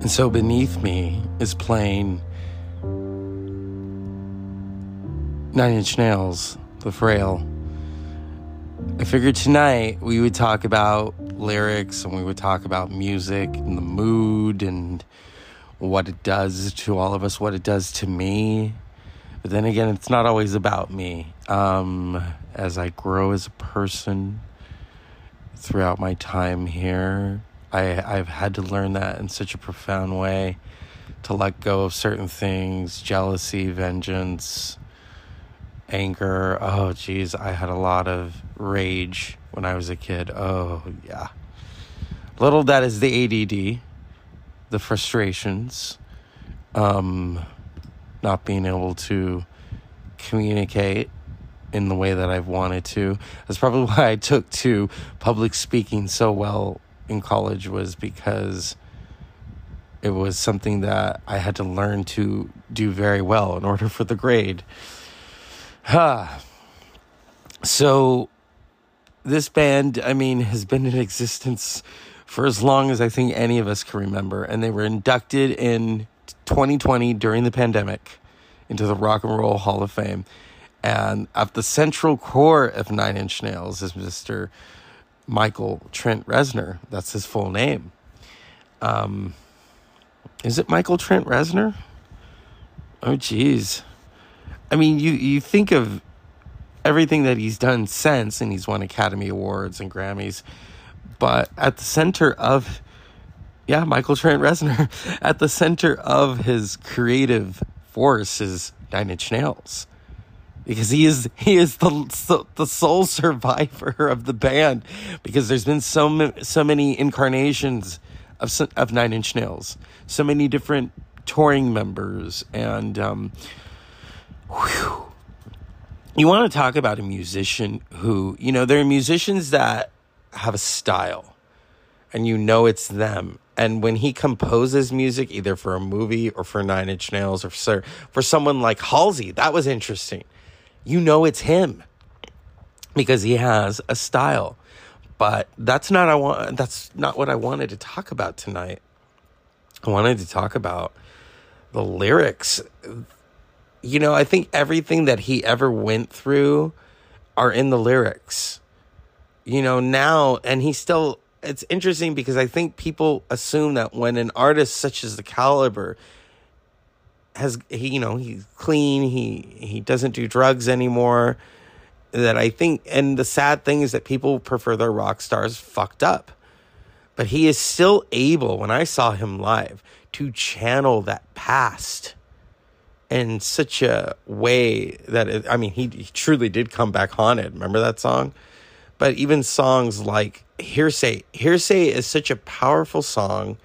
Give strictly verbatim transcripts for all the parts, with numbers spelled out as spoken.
And so beneath me is playing Nine Inch Nails, The Frail. I figured tonight we would talk about lyrics and we would talk about music and the mood and what it does to all of us, what it does to me. But then again, it's not always about me. Um, as I grow as a person throughout my time here, I, I've had to learn that in such a profound way, to let go of certain things, jealousy, vengeance, anger. Oh, geez, I had a lot of rage when I was a kid. Oh, yeah. Little that is the A D D, the frustrations, um, not being able to communicate in the way that I've wanted to. That's probably why I took to public speaking so well in college, was because it was something that I had to learn to do very well in order for the grade. Huh. So this band, I mean, has been in existence for as long as I think any of us can remember. And they were inducted in twenty twenty during the pandemic into the Rock and Roll Hall of Fame. And at the central core of Nine Inch Nails is Mister Michael Trent Reznor. That's his full name. Um, is it Michael Trent Reznor? Oh, geez. I mean, you, you think of everything that he's done since, and he's won Academy Awards and Grammys, but at the center of, yeah, Michael Trent Reznor, at the center of his creative force is Nine Inch Nails. Because he is he is the the sole survivor of the band, because there's been so ma- so many incarnations of of Nine Inch Nails, so many different touring members, and um, whew, you want to talk about a musician who, you know, there are musicians that have a style, and you know it's them. And when he composes music, either for a movie or for Nine Inch Nails or for for someone like Halsey, that was interesting. You know it's him because he has a style. But that's not I want that's not what I wanted to talk about tonight. I wanted to talk about the lyrics. You know, I think everything that he ever went through are in the lyrics. You know, now, and he still, it's interesting because I think people assume that when an artist such as the caliber Has he, you know, he's clean, he he doesn't do drugs anymore. That I think, and the sad thing is that people prefer their rock stars fucked up. But he is still able, when I saw him live, to channel that past in such a way that, it, I mean, he, he truly did come back haunted. Remember that song? But even songs like Hearsay. Hearsay is such a powerful song.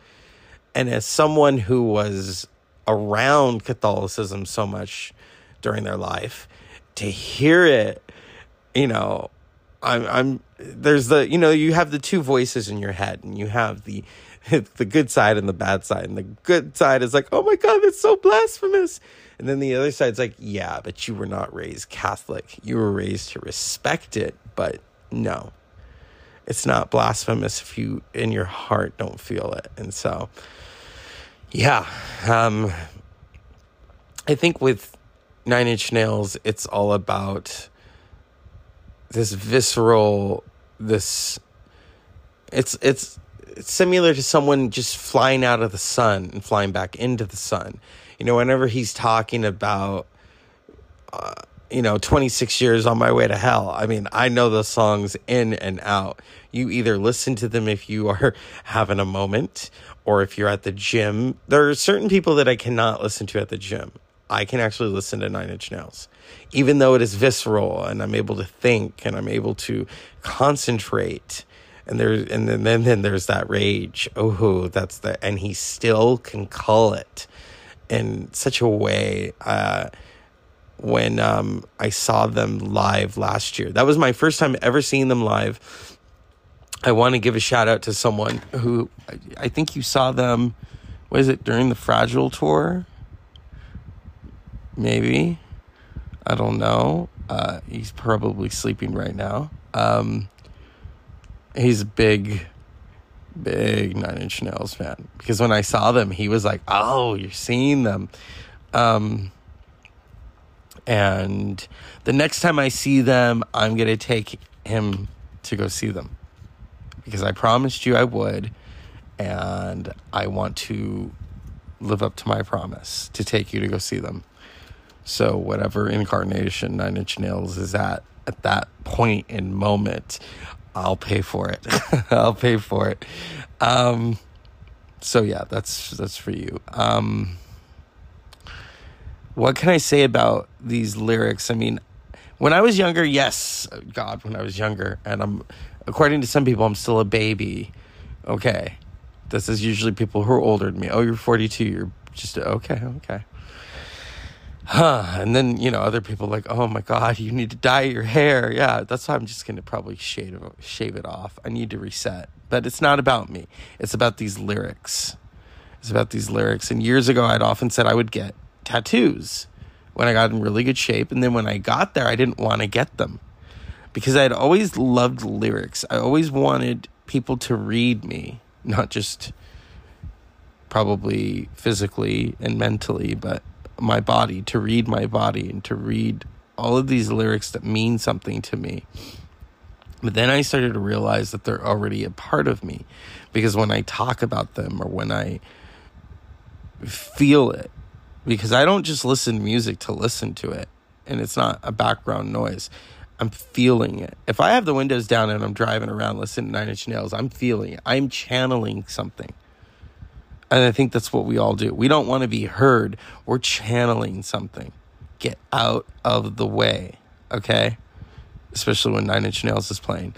And as someone who was around Catholicism so much during their life, to hear it, you know, I'm, I'm, there's the, you know, you have the two voices in your head, and you have the, the good side and the bad side. And the good side is like, oh my God, that's so blasphemous. And then the other side's like, yeah, but you were not raised Catholic. You were raised to respect it, but no, it's not blasphemous if you in your heart don't feel it. And so, yeah, um, I think with Nine Inch Nails, it's all about this visceral, this, it's, it's, it's similar to someone just flying out of the sun and flying back into the sun. You know, whenever he's talking about, uh, you know, twenty-six years on my way to hell. I mean, I know those songs in and out. You either listen to them if you are having a moment or if you're at the gym. There are certain people that I cannot listen to at the gym. I can actually listen to Nine Inch Nails, even though it is visceral and I'm able to think and I'm able to concentrate. And there, and then, then, then there's that rage. Oh, that's the, and he still can call it in such a way, uh, when um, I saw them live last year. That was my first time ever seeing them live. I want to give a shout out to someone who, I think you saw them, what is it, during the Fragile Tour? Maybe. I don't know. Uh, he's probably sleeping right now. Um, he's a big, big Nine Inch Nails fan. Because when I saw them, he was like, oh, you're seeing them. Um... And the next time I see them, I'm going to take him to go see them. Because I promised you I would. And I want to live up to my promise to take you to go see them. So whatever incarnation Nine Inch Nails is at, at that point in moment, I'll pay for it. I'll pay for it. Um, so yeah, that's that's for you. Um What can I say about these lyrics? I mean, when I was younger, yes, God, when I was younger, and I'm, according to some people, I'm still a baby. Okay, this is usually people who are older than me. Oh, you're forty-two. You're just okay, okay. Huh? And then you know, other people like, oh my God, you need to dye your hair. Yeah, that's why I'm just gonna probably shave shave it off. I need to reset. But it's not about me. It's about these lyrics. It's about these lyrics. And years ago, I'd often said I would get tattoos when I got in really good shape, and then when I got there I didn't want to get them because I'd always loved lyrics. I always wanted people to read me, not just probably physically and mentally, but my body, to read my body and to read all of these lyrics that mean something to me. But then I started to realize that they're already a part of me, because when I talk about them or when I feel it, because I don't just listen to music to listen to it, and it's not a background noise. I'm feeling it. If I have the windows down and I'm driving around listening to Nine Inch Nails, I'm feeling it. I'm channeling something. And I think that's what we all do. We don't want to be heard. We're channeling something. Get out of the way, okay? Especially when Nine Inch Nails is playing.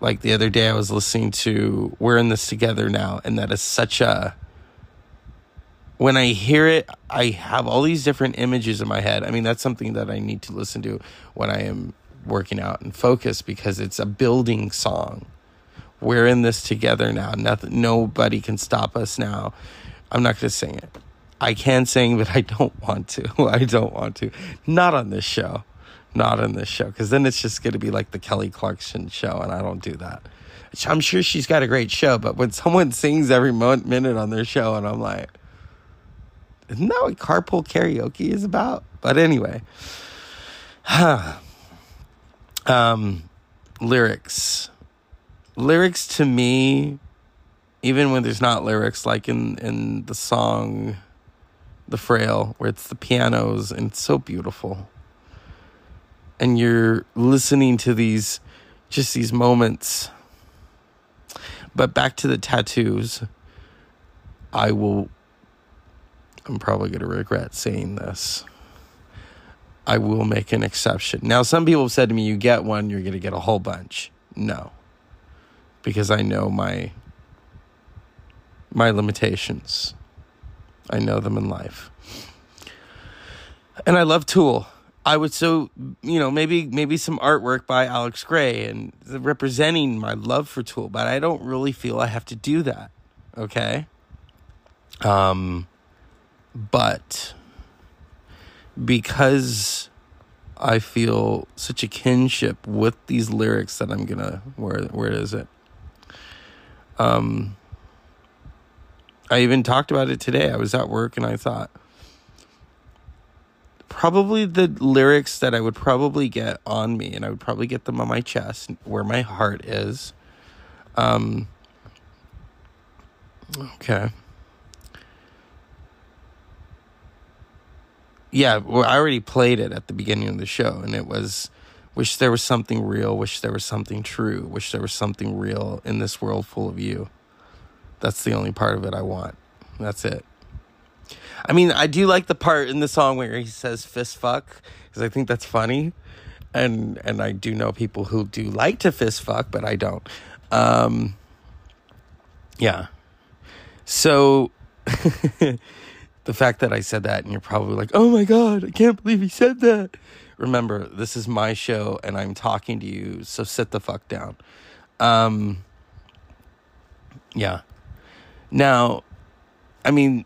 Like the other day I was listening to We're In This Together Now, and that is such a... When I hear it, I have all these different images in my head. I mean, that's something that I need to listen to when I am working out and focus, because it's a building song. We're in this together now. Nothing, nobody can stop us now. I'm not going to sing it. I can sing, but I don't want to. I don't want to. Not on this show. Not on this show, because then it's just going to be like the Kelly Clarkson show, and I don't do that. I'm sure she's got a great show, but when someone sings every minute on their show, and I'm like... Isn't that what carpool karaoke is about? But anyway. Huh. Um, lyrics. Lyrics to me, even when there's not lyrics, like in, in the song The Frail, where it's the pianos, and it's so beautiful. And you're listening to these, just these moments. But back to the tattoos. I will... I'm probably going to regret saying this. I will make an exception. Now, some people have said to me, you get one, you're going to get a whole bunch. No. Because I know my my limitations. I know them in life. And I love Tool. I would so, you know, maybe maybe some artwork by Alex Gray and representing my love for Tool, but I don't really feel I have to do that, okay? Um, but because I feel such a kinship with these lyrics that I'm gonna, where where is it? Um, I even talked about it today. I was at work and I thought, probably the lyrics that I would probably get on me, and I would probably get them on my chest, where my heart is. Um, okay. Yeah, well, I already played it at the beginning of the show, and it was, wish there was something real, wish there was something true, wish there was something real in this world full of you. That's the only part of it I want. That's it. I mean, I do like the part in the song where he says fist fuck, because I think that's funny. And and I do know people who do like to fist fuck, but I don't. Um, yeah. So the fact that I said that, and you're probably like, oh my God, I can't believe he said that. Remember, this is my show and I'm talking to you, so sit the fuck down. Um, yeah. Now, I mean,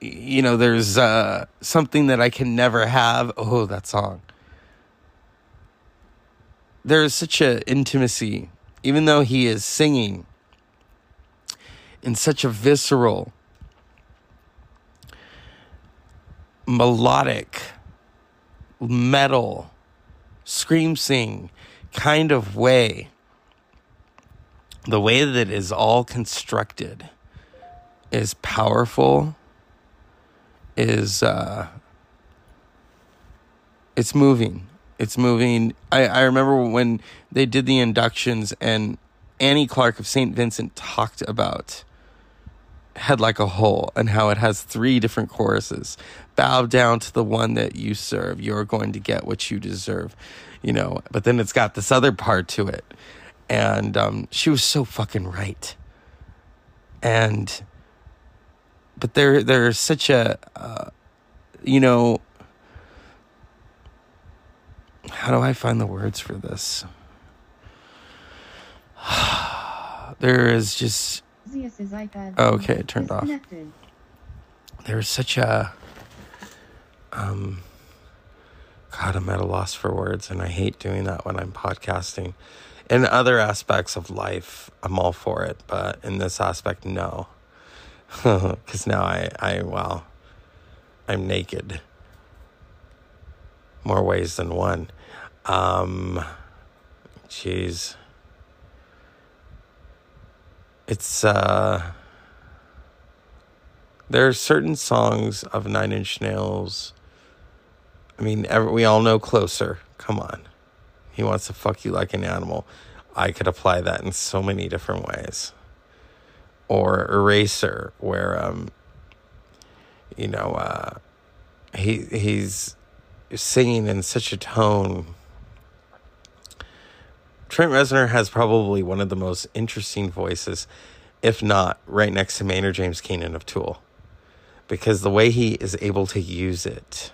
you know, there's uh, something that I can never have. Oh, that song. There is such an intimacy, even though he is singing in such a visceral, melodic, metal, scream-sing kind of way. The way that it is all constructed is powerful. Is uh, it's moving. It's moving. I, I remember when they did the inductions and Annie Clark of Saint Vincent talked about Head Like a Hole and how it has three different choruses. Bow down to the one that you serve. You're going to get what you deserve, you know. But then it's got this other part to it. And um, she was so fucking right. And... But there, there's such a, uh, you know, how do I find the words for this? There is just, okay, it turned off. There's such a, um, God, I'm at a loss for words, and I hate doing that when I'm podcasting. In other aspects of life, I'm all for it, but in this aspect, no. Because now I, I, wow, I'm naked. More ways than one. Um, jeez. It's, uh, there are certain songs of Nine Inch Nails. I mean, every, we all know Closer. Come on. He wants to fuck you like an animal. I could apply that in so many different ways. Or Eraser, where, um, you know, uh, he he's singing in such a tone. Trent Reznor has probably one of the most interesting voices, if not right next to Maynard James Keenan of Tool. Because the way he is able to use it,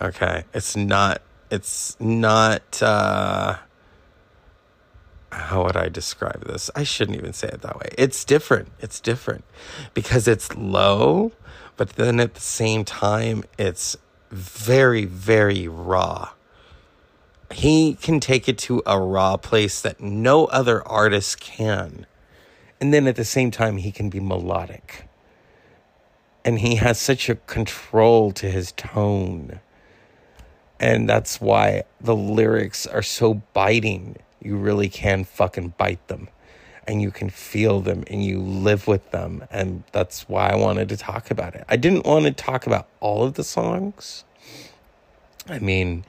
okay, it's not, it's not, uh... how would I describe this? I shouldn't even say it that way. It's different. It's different because it's low, but then at the same time, it's very, very raw. He can take it to a raw place that no other artist can. And then at the same time, he can be melodic. And he has such a control to his tone. And that's why the lyrics are so biting. You really can fucking bite them, and you can feel them, and you live with them. And that's why I wanted to talk about it. I didn't want to talk about all of the songs. I mean,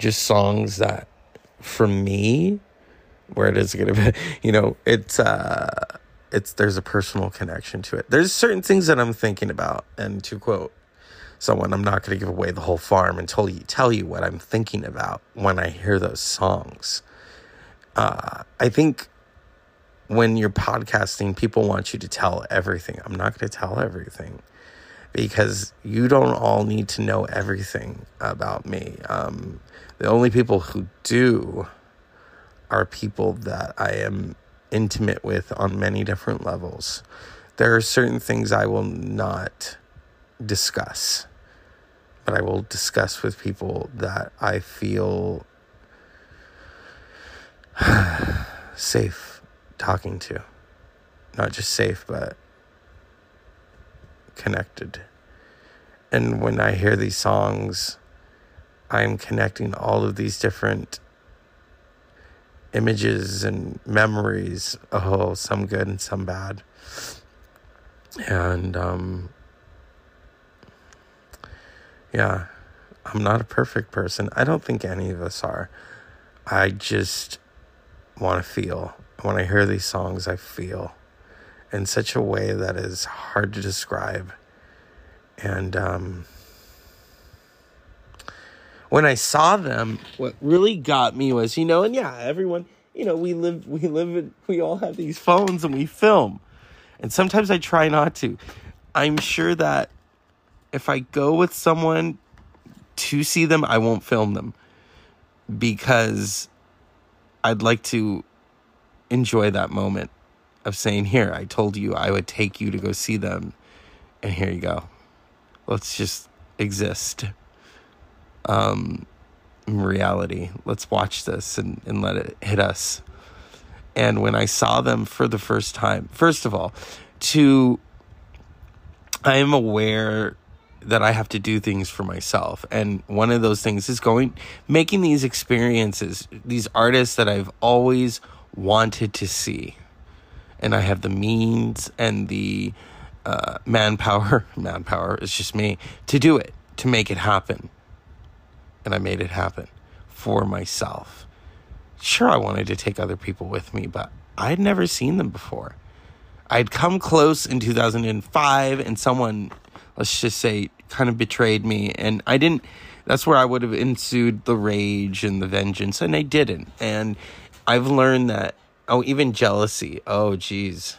just songs that for me, where it is going to be, you know, it's, uh, it's there's a personal connection to it. There's certain things that I'm thinking about, and to quote someone, I'm not going to give away the whole farm and tell you, tell you what I'm thinking about when I hear those songs. Uh, I think when you're podcasting, people want you to tell everything. I'm not going to tell everything, because you don't all need to know everything about me. Um, the only people who do are people that I am intimate with on many different levels. There are certain things I will not discuss, but I will discuss with people that I feel safe talking to. Not just safe, but connected. And when I hear these songs, I'm connecting all of these different images and memories, oh, some good and some bad. And um yeah, I'm not a perfect person. I don't think any of us are. I just want to feel. When I hear these songs, I feel in such a way that is hard to describe. And um when I saw them, what really got me was, you know, and yeah, everyone, you know, we live, we live, in, we all have these phones and we film. And sometimes I try not to. I'm sure that if I go with someone to see them, I won't film them, because I'd like to enjoy that moment of saying, here, I told you I would take you to go see them, and here you go. Let's just exist. Um, reality. Let's watch this and, and let it hit us. And when I saw them for the first time, first of all, to, I am aware that I have to do things for myself. And one of those things is going, making these experiences, these artists that I've always wanted to see. And I have the means and the uh, manpower, manpower, it's just me, to do it, to make it happen. And I made it happen for myself. Sure, I wanted to take other people with me, but I'd never seen them before. I'd come close in two thousand five, and someone, let's just say, kind of betrayed me. And I didn't, that's where I would have ensued the rage and the vengeance, and I didn't. And I've learned that, oh, even jealousy. Oh, geez.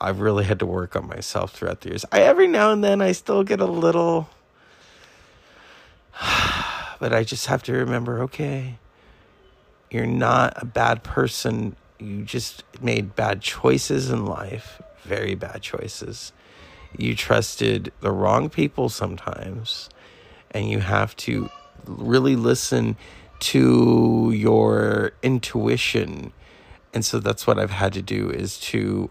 I've really had to work on myself throughout the years. I, every now and then, I still get a little... But I just have to remember, okay, you're not a bad person. You just made bad choices in life, very bad choices. You trusted the wrong people sometimes, and you have to really listen to your intuition. And so that's what I've had to do, is to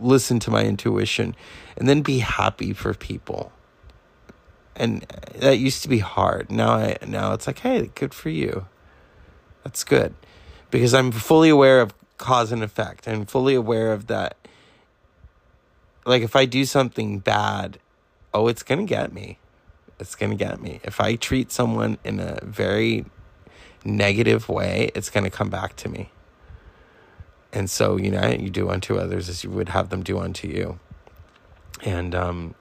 listen to my intuition and then be happy for people. And that used to be hard. Now I now it's like, hey, good for you. That's good. Because I'm fully aware of cause and effect. I'm fully aware of that. Like, if I do something bad, oh, it's going to get me. It's going to get me. If I treat someone in a very negative way, it's going to come back to me. And so, you know, you do unto others as you would have them do unto you. And, um...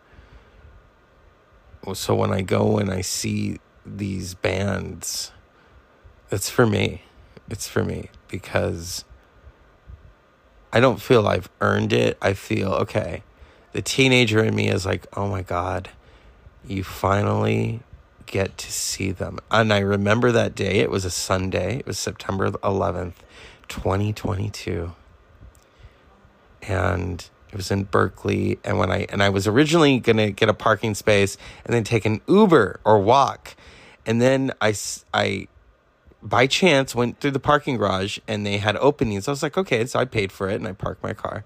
so when I go and I see these bands, it's for me. It's for me, because I don't feel I've earned it. I feel, okay, the teenager in me is like, oh my God, you finally get to see them. And I remember that day. It was a Sunday. It was September eleventh, twenty twenty-two. And it was in Berkeley, and when I and I was originally gonna get a parking space and then take an Uber or walk, and then I, I by chance went through the parking garage and they had openings. I was like, okay, so I paid for it and I parked my car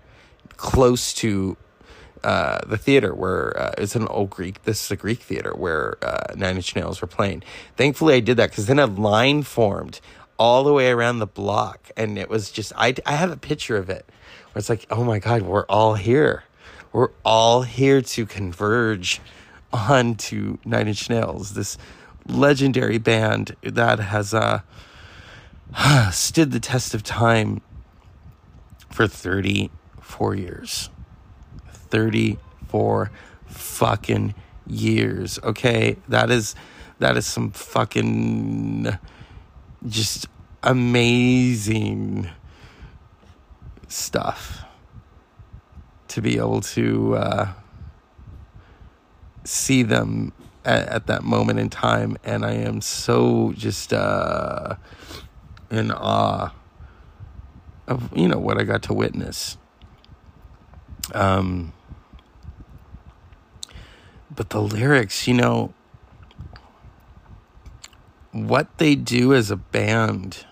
close to uh, the theater where uh, it's an old Greek. This is a Greek theater where uh, Nine Inch Nails were playing. Thankfully, I did that, because then a line formed all the way around the block, and it was just I I have a picture of it. It's like, oh my God, we're all here. We're all here to converge onto Nine Inch Nails, this legendary band that has uh, stood the test of time for thirty four years. thirty-four fucking years. Okay, that is that is some fucking just amazing stuff to be able to uh, see them at, at that moment in time. And I am so just uh, in awe of, you know, what I got to witness. Um, but the lyrics, you know, what they do as a band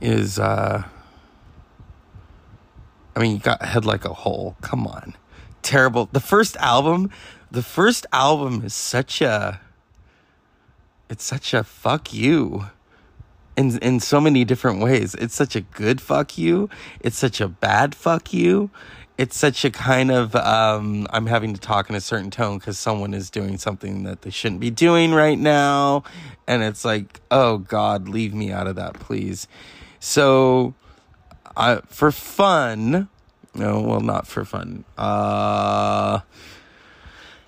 is, uh, I mean, you got Head Like a Hole. Come on. Terrible. The first album, the first album is such a, it's such a fuck you. In in so many different ways. It's such a good fuck you. It's such a bad fuck you. It's such a kind of, um, I'm having to talk in a certain tone because someone is doing something that they shouldn't be doing right now. And it's like, oh God, leave me out of that, please. So, I, for fun, no, well, not for fun. Uh,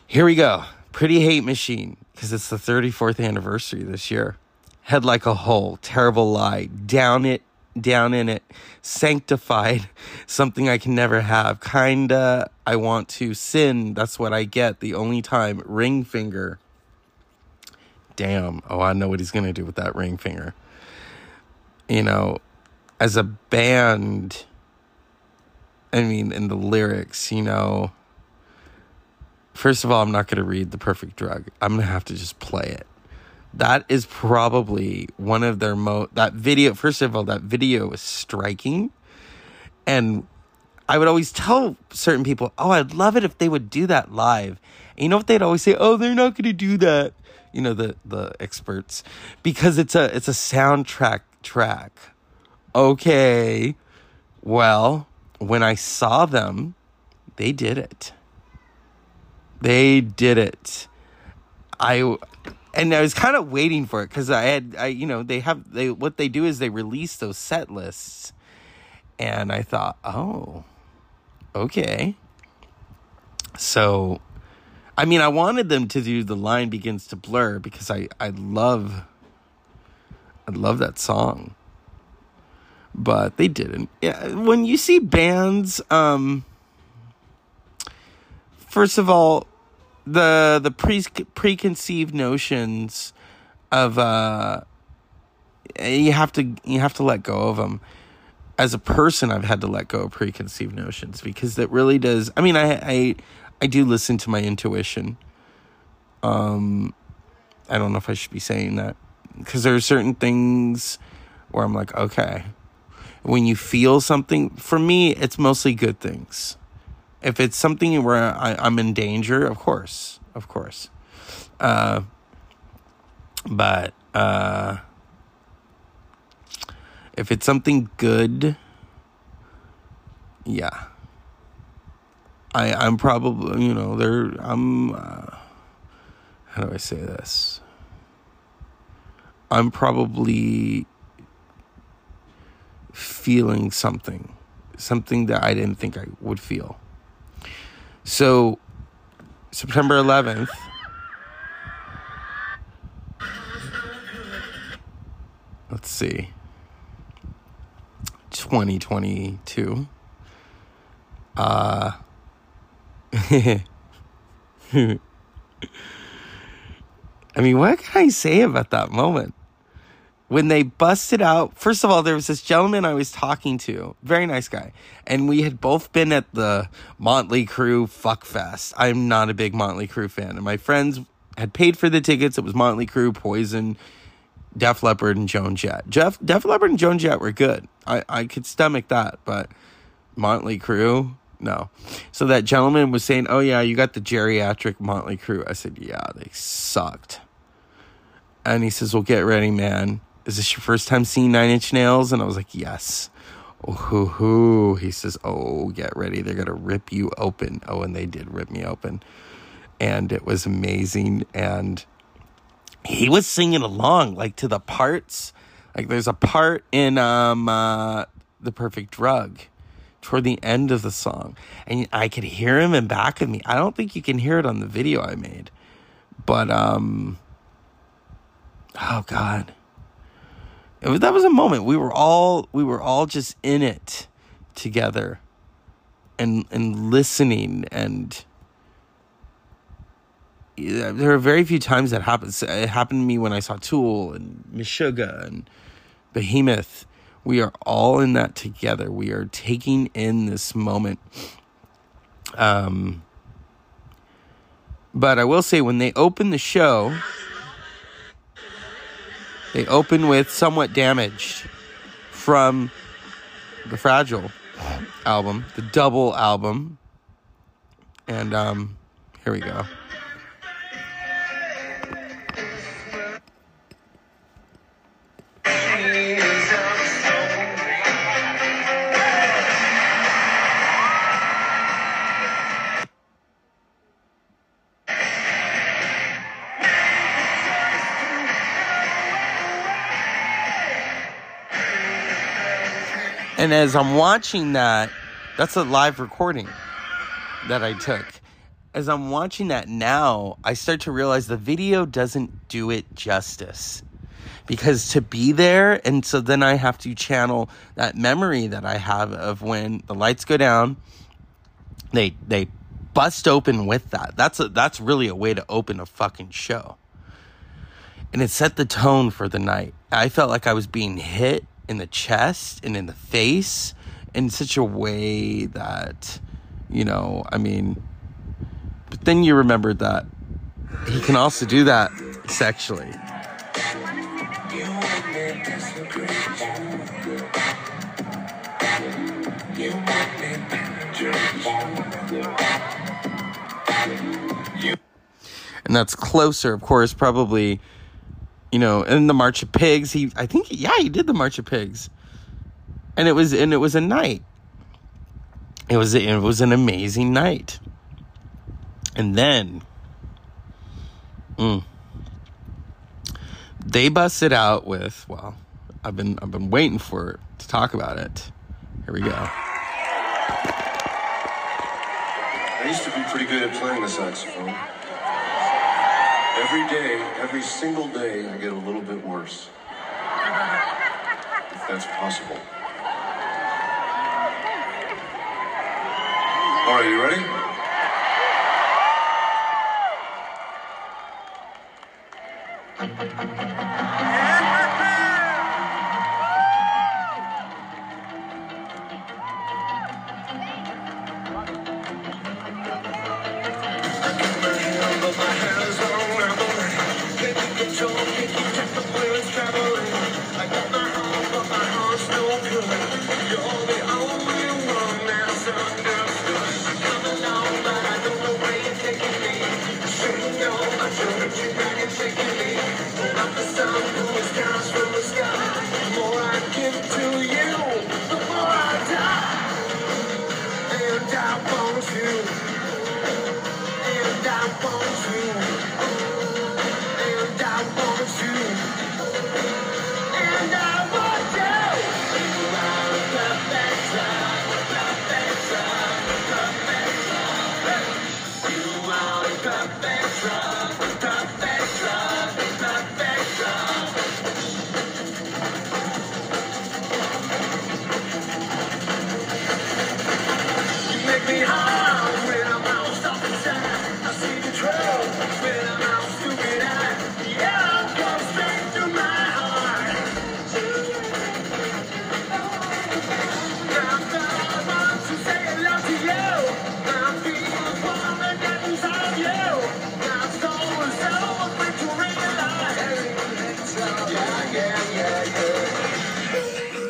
here we go. Pretty Hate Machine, because it's the thirty-fourth anniversary this year. Head Like a Hole, Terrible Lie, Down It, Down In It, Sanctified, Something I Can Never Have, Kinda, I Want to, Sin, That's What I Get, The Only Time, Ring Finger. Damn. Oh, I know what he's going to do with that ring finger. You know, as a band, I mean, in the lyrics, you know, first of all, I'm not going to read The Perfect Drug. I'm going to have to just play it. That is probably one of their most, that video, first of all, that video is striking. And I would always tell certain people, oh, I'd love it if they would do that live. And you know what they'd always say? Oh, they're not going to do that. You know, the, the experts, because it's a, it's a soundtrack track. Okay. Well, when I saw them, they did it. They did it. I... And I was kind of waiting for it because I had, I you know, they have, they what they do is they release those set lists. And I thought, oh, okay. So, I mean, I wanted them to do The Line Begins to Blur because I, I love, I love that song. But they didn't. Yeah, when you see bands, um, first of all, The the pre preconceived notions of uh you have to you have to let go of them. As a person, I've had to let go of preconceived notions because that really does. I mean, I I I do listen to my intuition. Um, I don't know if I should be saying that because there are certain things where I'm like, okay, when you feel something, for me, it's mostly good things. If it's something where I, I'm in danger, of course, of course. Uh, but uh, if it's something good, yeah. I, I'm probably, you know, there, I'm, uh, how do I say this? I'm probably feeling something, something that I didn't think I would feel. So, September eleventh, let's see, twenty twenty-two, uh, I mean, what can I say about that moment? When they busted out, first of all, there was this gentleman I was talking to, very nice guy, and we had both been at the Motley Crue fuckfest. I'm not a big Motley Crue fan, and my friends had paid for the tickets. It was Motley Crue, Poison, Def Leppard, and Joan Jett. Jeff, Def Leppard and Joan Jett were good. I, I could stomach that, but Motley Crue, no. So that gentleman was saying, oh yeah, you got the geriatric Motley Crue. I said, yeah, they sucked. And he says, well, get ready, man. Is this your first time seeing Nine Inch Nails? And I was like, yes. Oh, hoo, hoo. He says, oh, get ready. They're going to rip you open. Oh, and they did rip me open. And it was amazing. And he was singing along, like, to the parts. Like, there's a part in um, uh, the perfect drug toward the end of the song. And I could hear him in back of me. I don't think you can hear it on the video I made. But, um... oh, God. It was, that was a moment. We were all we were all just in it together. And, and listening, and there are very few times that happens. It happened to me when I saw Tool and Meshuggah and Behemoth. We are all in that together. We are taking in this moment. Um, but I will say, when they open the show, they open with "Somewhat Damaged" from the Fragile album, the double album, and um, here we go. And as I'm watching that, that's a live recording that I took. As I'm watching that now, I start to realize the video doesn't do it justice. Because to be there, and so then I have to channel that memory that I have of when the lights go down, they they bust open with that. That's a, that's really a way to open a fucking show. And it set the tone for the night. I felt like I was being hit in the chest and in the face in such a way that, you know, I mean, but then you remembered that he can also do that sexually. And that's closer, of course, probably. You know, in the March of Pigs, he, I think, yeah, he did the March of Pigs. And it was, and it was a night. It was, it was an amazing night. And then, mm, they busted out with, well, I've been, I've been waiting for it to talk about it. Here we go. I used to be pretty good at playing the saxophone. Every day, every single day, I get a little bit worse. If that's possible. All right, you ready?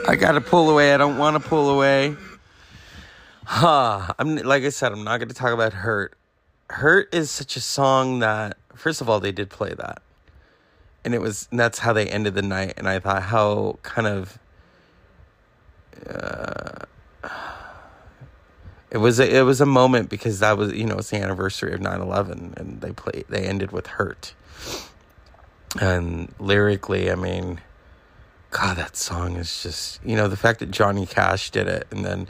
I gotta pull away. I don't want to pull away. Huh. I'm like I said, I'm not going to talk about Hurt. Hurt is such a song that, first of all, they did play that, and it was, and that's how they ended the night. And I thought how kind of, uh, it was a, it was a moment, because that was, you know, it's the anniversary of nine eleven, and they played, they ended with Hurt, and lyrically, I mean. God, that song is just, you know, the fact that Johnny Cash did it. And then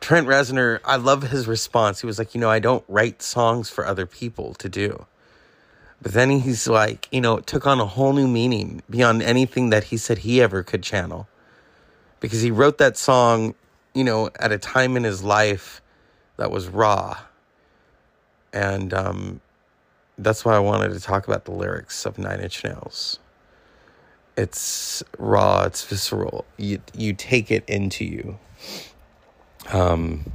Trent Reznor, I love his response. He was like, you know, I don't write songs for other people to do. But then he's like, you know, it took on a whole new meaning beyond anything that he said he ever could channel. Because he wrote that song, you know, at a time in his life that was raw. And um, that's why I wanted to talk about the lyrics of Nine Inch Nails. It's raw, it's visceral. You you take it into you. Um,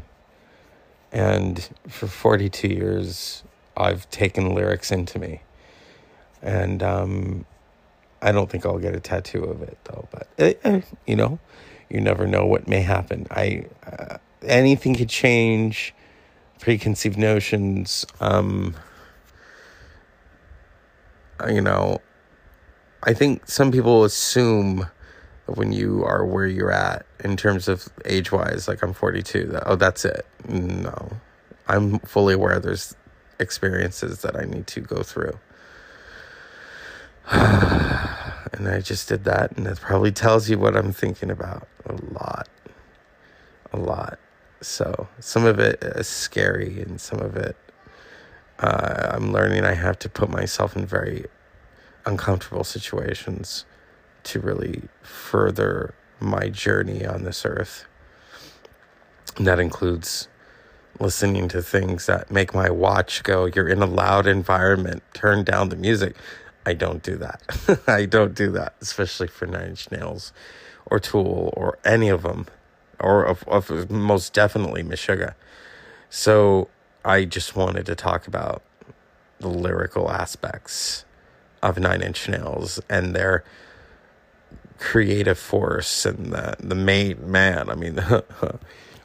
and for forty-two years, I've taken lyrics into me. And um, I don't think I'll get a tattoo of it, though. But, eh, eh, you know, you never know what may happen. I uh, anything could change. Preconceived notions. Um, you know, I think some people assume when you are where you're at in terms of age-wise, like I'm forty-two, that, oh, that's it. No, I'm fully aware there's experiences that I need to go through. And I just did that, and it probably tells you what I'm thinking about a lot, a lot. So some of it is scary, and some of it uh, I'm learning I have to put myself in very uncomfortable situations to really further my journey on this earth. And that includes listening to things that make my watch go, you're in a loud environment, turn down the music. I don't do that. I don't do that, especially for Nine Inch Nails or Tool or any of them. Or of, of most definitely Meshuggah. So I just wanted to talk about the lyrical aspects of Nine Inch Nails and their creative force and the, the main man. I mean,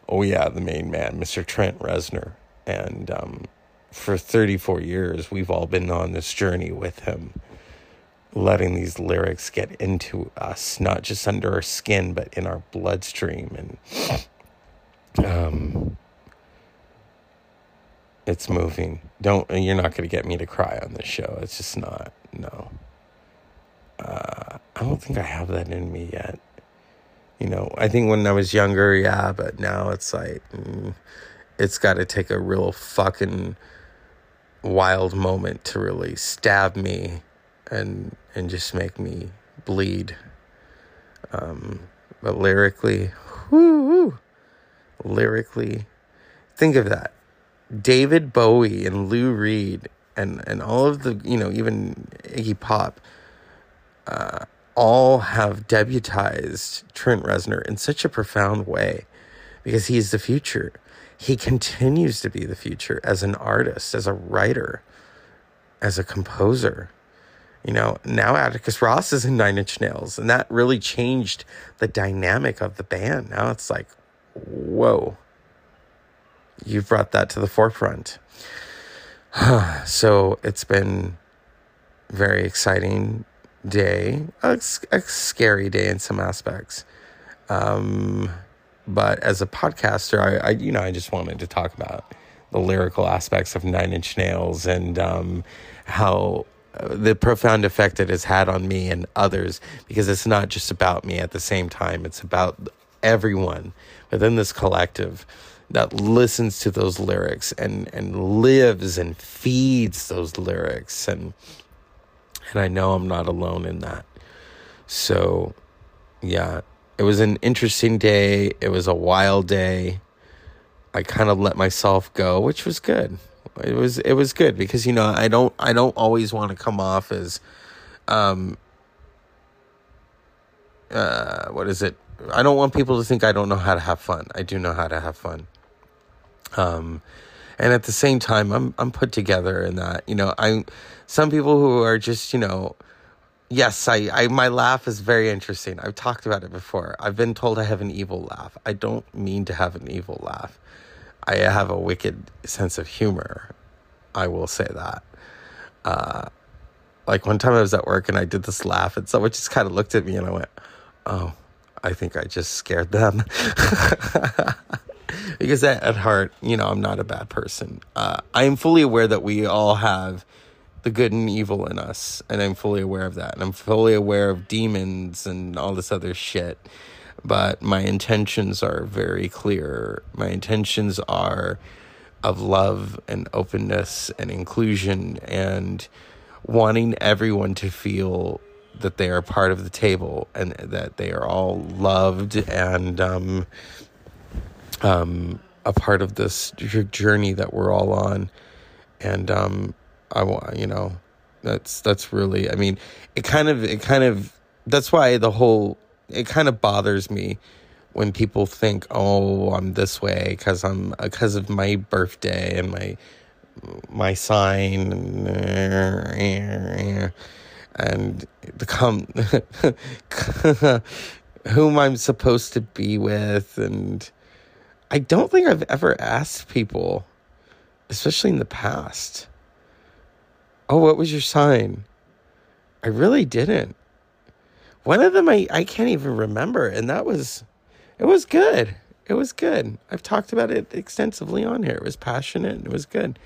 oh yeah, the main man, Mister Trent Reznor. And um, for thirty-four years, we've all been on this journey with him, letting these lyrics get into us, not just under our skin, but in our bloodstream. And um, it's moving. Don't, you're not going to get me to cry on this show. It's just not, no. Uh, I don't think I have that in me yet. You know, I think when I was younger, yeah, but now it's like, mm, it's got to take a real fucking wild moment to really stab me and and just make me bleed. Um, but lyrically, whoo, whoo, lyrically, think of that. David Bowie and Lou Reed and, and all of the, you know, even Iggy Pop, uh, all have deputized Trent Reznor in such a profound way because he's the future. He continues to be the future as an artist, as a writer, as a composer. You know, now Atticus Ross is in Nine Inch Nails, and that really changed the dynamic of the band. Now it's like, whoa, you've brought that to the forefront. So it's been a very exciting day, a, a scary day in some aspects. Um, but as a podcaster, I, I, you know, I just wanted to talk about the lyrical aspects of Nine Inch Nails and um, how the profound effect it has had on me and others, because it's not just about me at the same time. It's about everyone within this collective that listens to those lyrics and, and lives and feeds those lyrics. And, and I know I'm not alone in that. So yeah, it was an interesting day. It was a wild day. I kind of let myself go, which was good. It was it was good because, you know, I don't I don't always want to come off as, um, uh, what is it? I don't want people to think I don't know how to have fun. I do know how to have fun. Um, and at the same time, I'm I'm put together in that, you know, I some people who are just, you know, yes, I, I my laugh is very interesting. I've talked about it before. I've been told I have an evil laugh. I don't mean to have an evil laugh. I have a wicked sense of humor. I will say that. Uh, like one time I was at work and I did this laugh and someone just kind of looked at me and I went, oh, I think I just scared them. Because at heart, you know, I'm not a bad person. Uh, I am fully aware that we all have the good and evil in us, and I'm fully aware of that, and I'm fully aware of demons and all this other shit, but my intentions are very clear. My intentions are of love and openness and inclusion and wanting everyone to feel that they are part of the table and that they are all loved and um, um, a part of this journey that we're all on. And um, I want, you know, that's that's really, I mean, it kind of, it kind of, that's why the whole, it kind of bothers me when people think, oh, I'm this way because I'm because of my birthday and my my sign and, and the com whom I'm supposed to be with. And I don't think I've ever asked people, especially in the past, oh, what was your sign? I really didn't. One of them I, I can't even remember, and that was. It was good. It was good. I've talked about it extensively on here. It was passionate and it was good.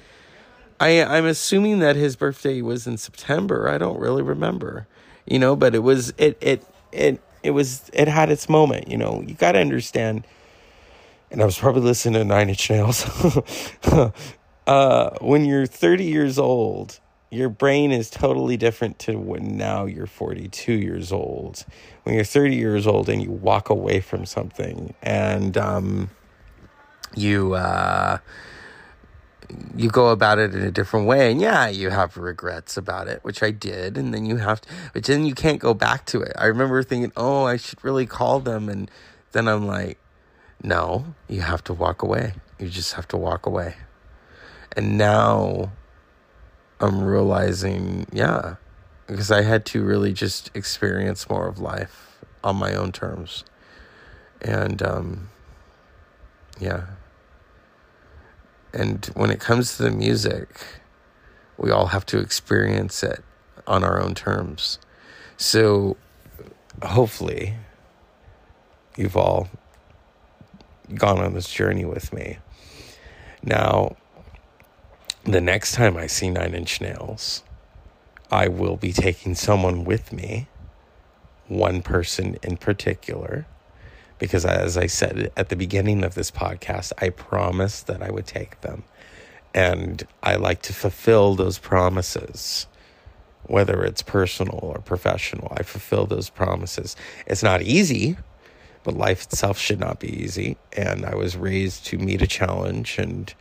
I, I'm assuming that his birthday was in September. I don't really remember, you know, but it was, it, it, it, it was, it had its moment, you know, you got to understand. And I was probably listening to Nine Inch Nails. uh, when you're thirty years old, your brain is totally different to when now you're forty-two years old. When you're thirty years old and you walk away from something and um, you uh, you go about it in a different way. And yeah, you have regrets about it, which I did. And then you have to, which then you can't go back to it. I remember thinking, oh, I should really call them. And then I'm like, no, you have to walk away. You just have to walk away. And now I'm realizing, yeah, because I had to really just experience more of life on my own terms. And, um, yeah. And when it comes to the music, we all have to experience it on our own terms. So hopefully you've all gone on this journey with me. Now, the next time I see Nine Inch Nails, I will be taking someone with me, one person in particular, because as I said at the beginning of this podcast, I promised that I would take them. And I like to fulfill those promises, whether it's personal or professional. I fulfill those promises. It's not easy, but life itself should not be easy. And I was raised to meet a challenge, and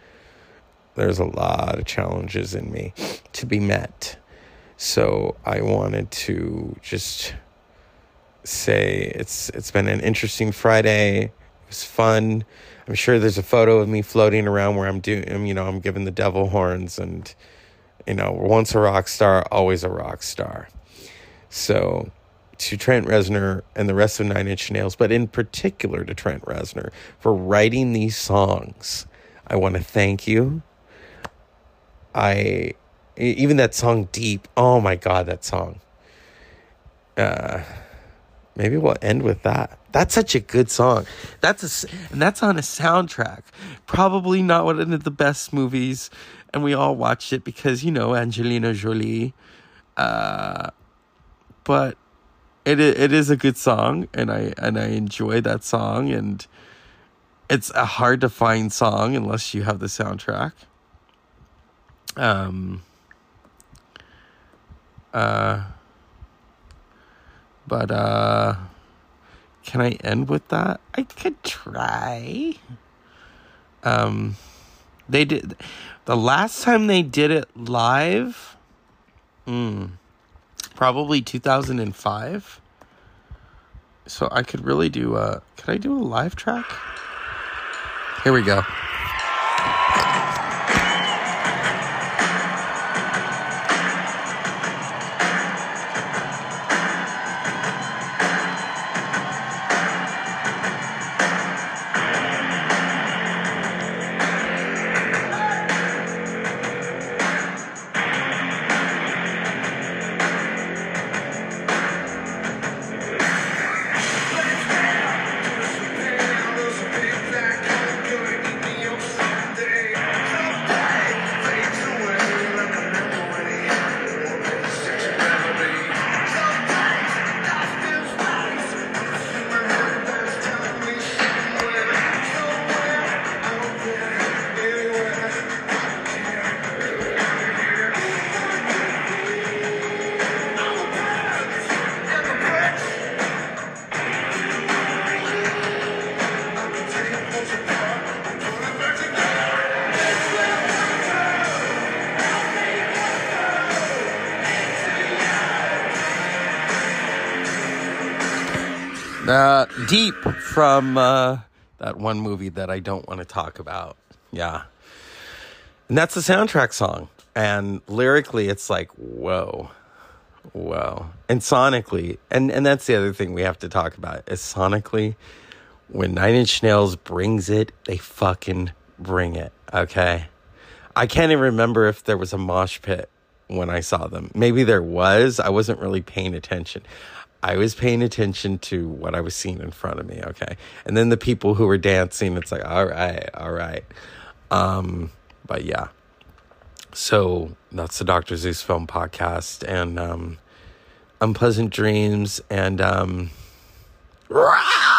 there's a lot of challenges in me to be met. So I wanted to just say it's it's been an interesting Friday. It was fun. I'm sure there's a photo of me floating around where I'm doing, you know, I'm giving the devil horns and, you know, once a rock star, always a rock star. So to Trent Reznor and the rest of Nine Inch Nails, but in particular to Trent Reznor for writing these songs, I want to thank you. I, even that song Deep, oh my God, that song. Uh, maybe we'll end with that. That's such a good song. That's a, and that's on a soundtrack. Probably not one of the best movies. And we all watched it because, you know, Angelina Jolie. Uh, but it it is a good song. And I, and I enjoy that song. And it's a hard to find song unless you have the soundtrack. Um, uh, but, uh, can I end with that? I could try. Um, they did, the last time they did it live, mm, probably two thousand five. So I could really do a, could I do a live track? Here we go. Uh, Deep from uh, that one movie that I don't want to talk about. Yeah. And that's the soundtrack song. And lyrically, it's like, whoa, whoa. And sonically, and, and that's the other thing we have to talk about, is sonically, when Nine Inch Nails brings it, they fucking bring it, okay? I can't even remember if there was a mosh pit when I saw them. Maybe there was. I wasn't really paying attention. I was paying attention to what I was seeing in front of me, okay? And then the people who were dancing, it's like, all right, all right. Um, but yeah. So that's the Doctor Zeus Film Podcast, and um, Unpleasant Dreams, and um, rah!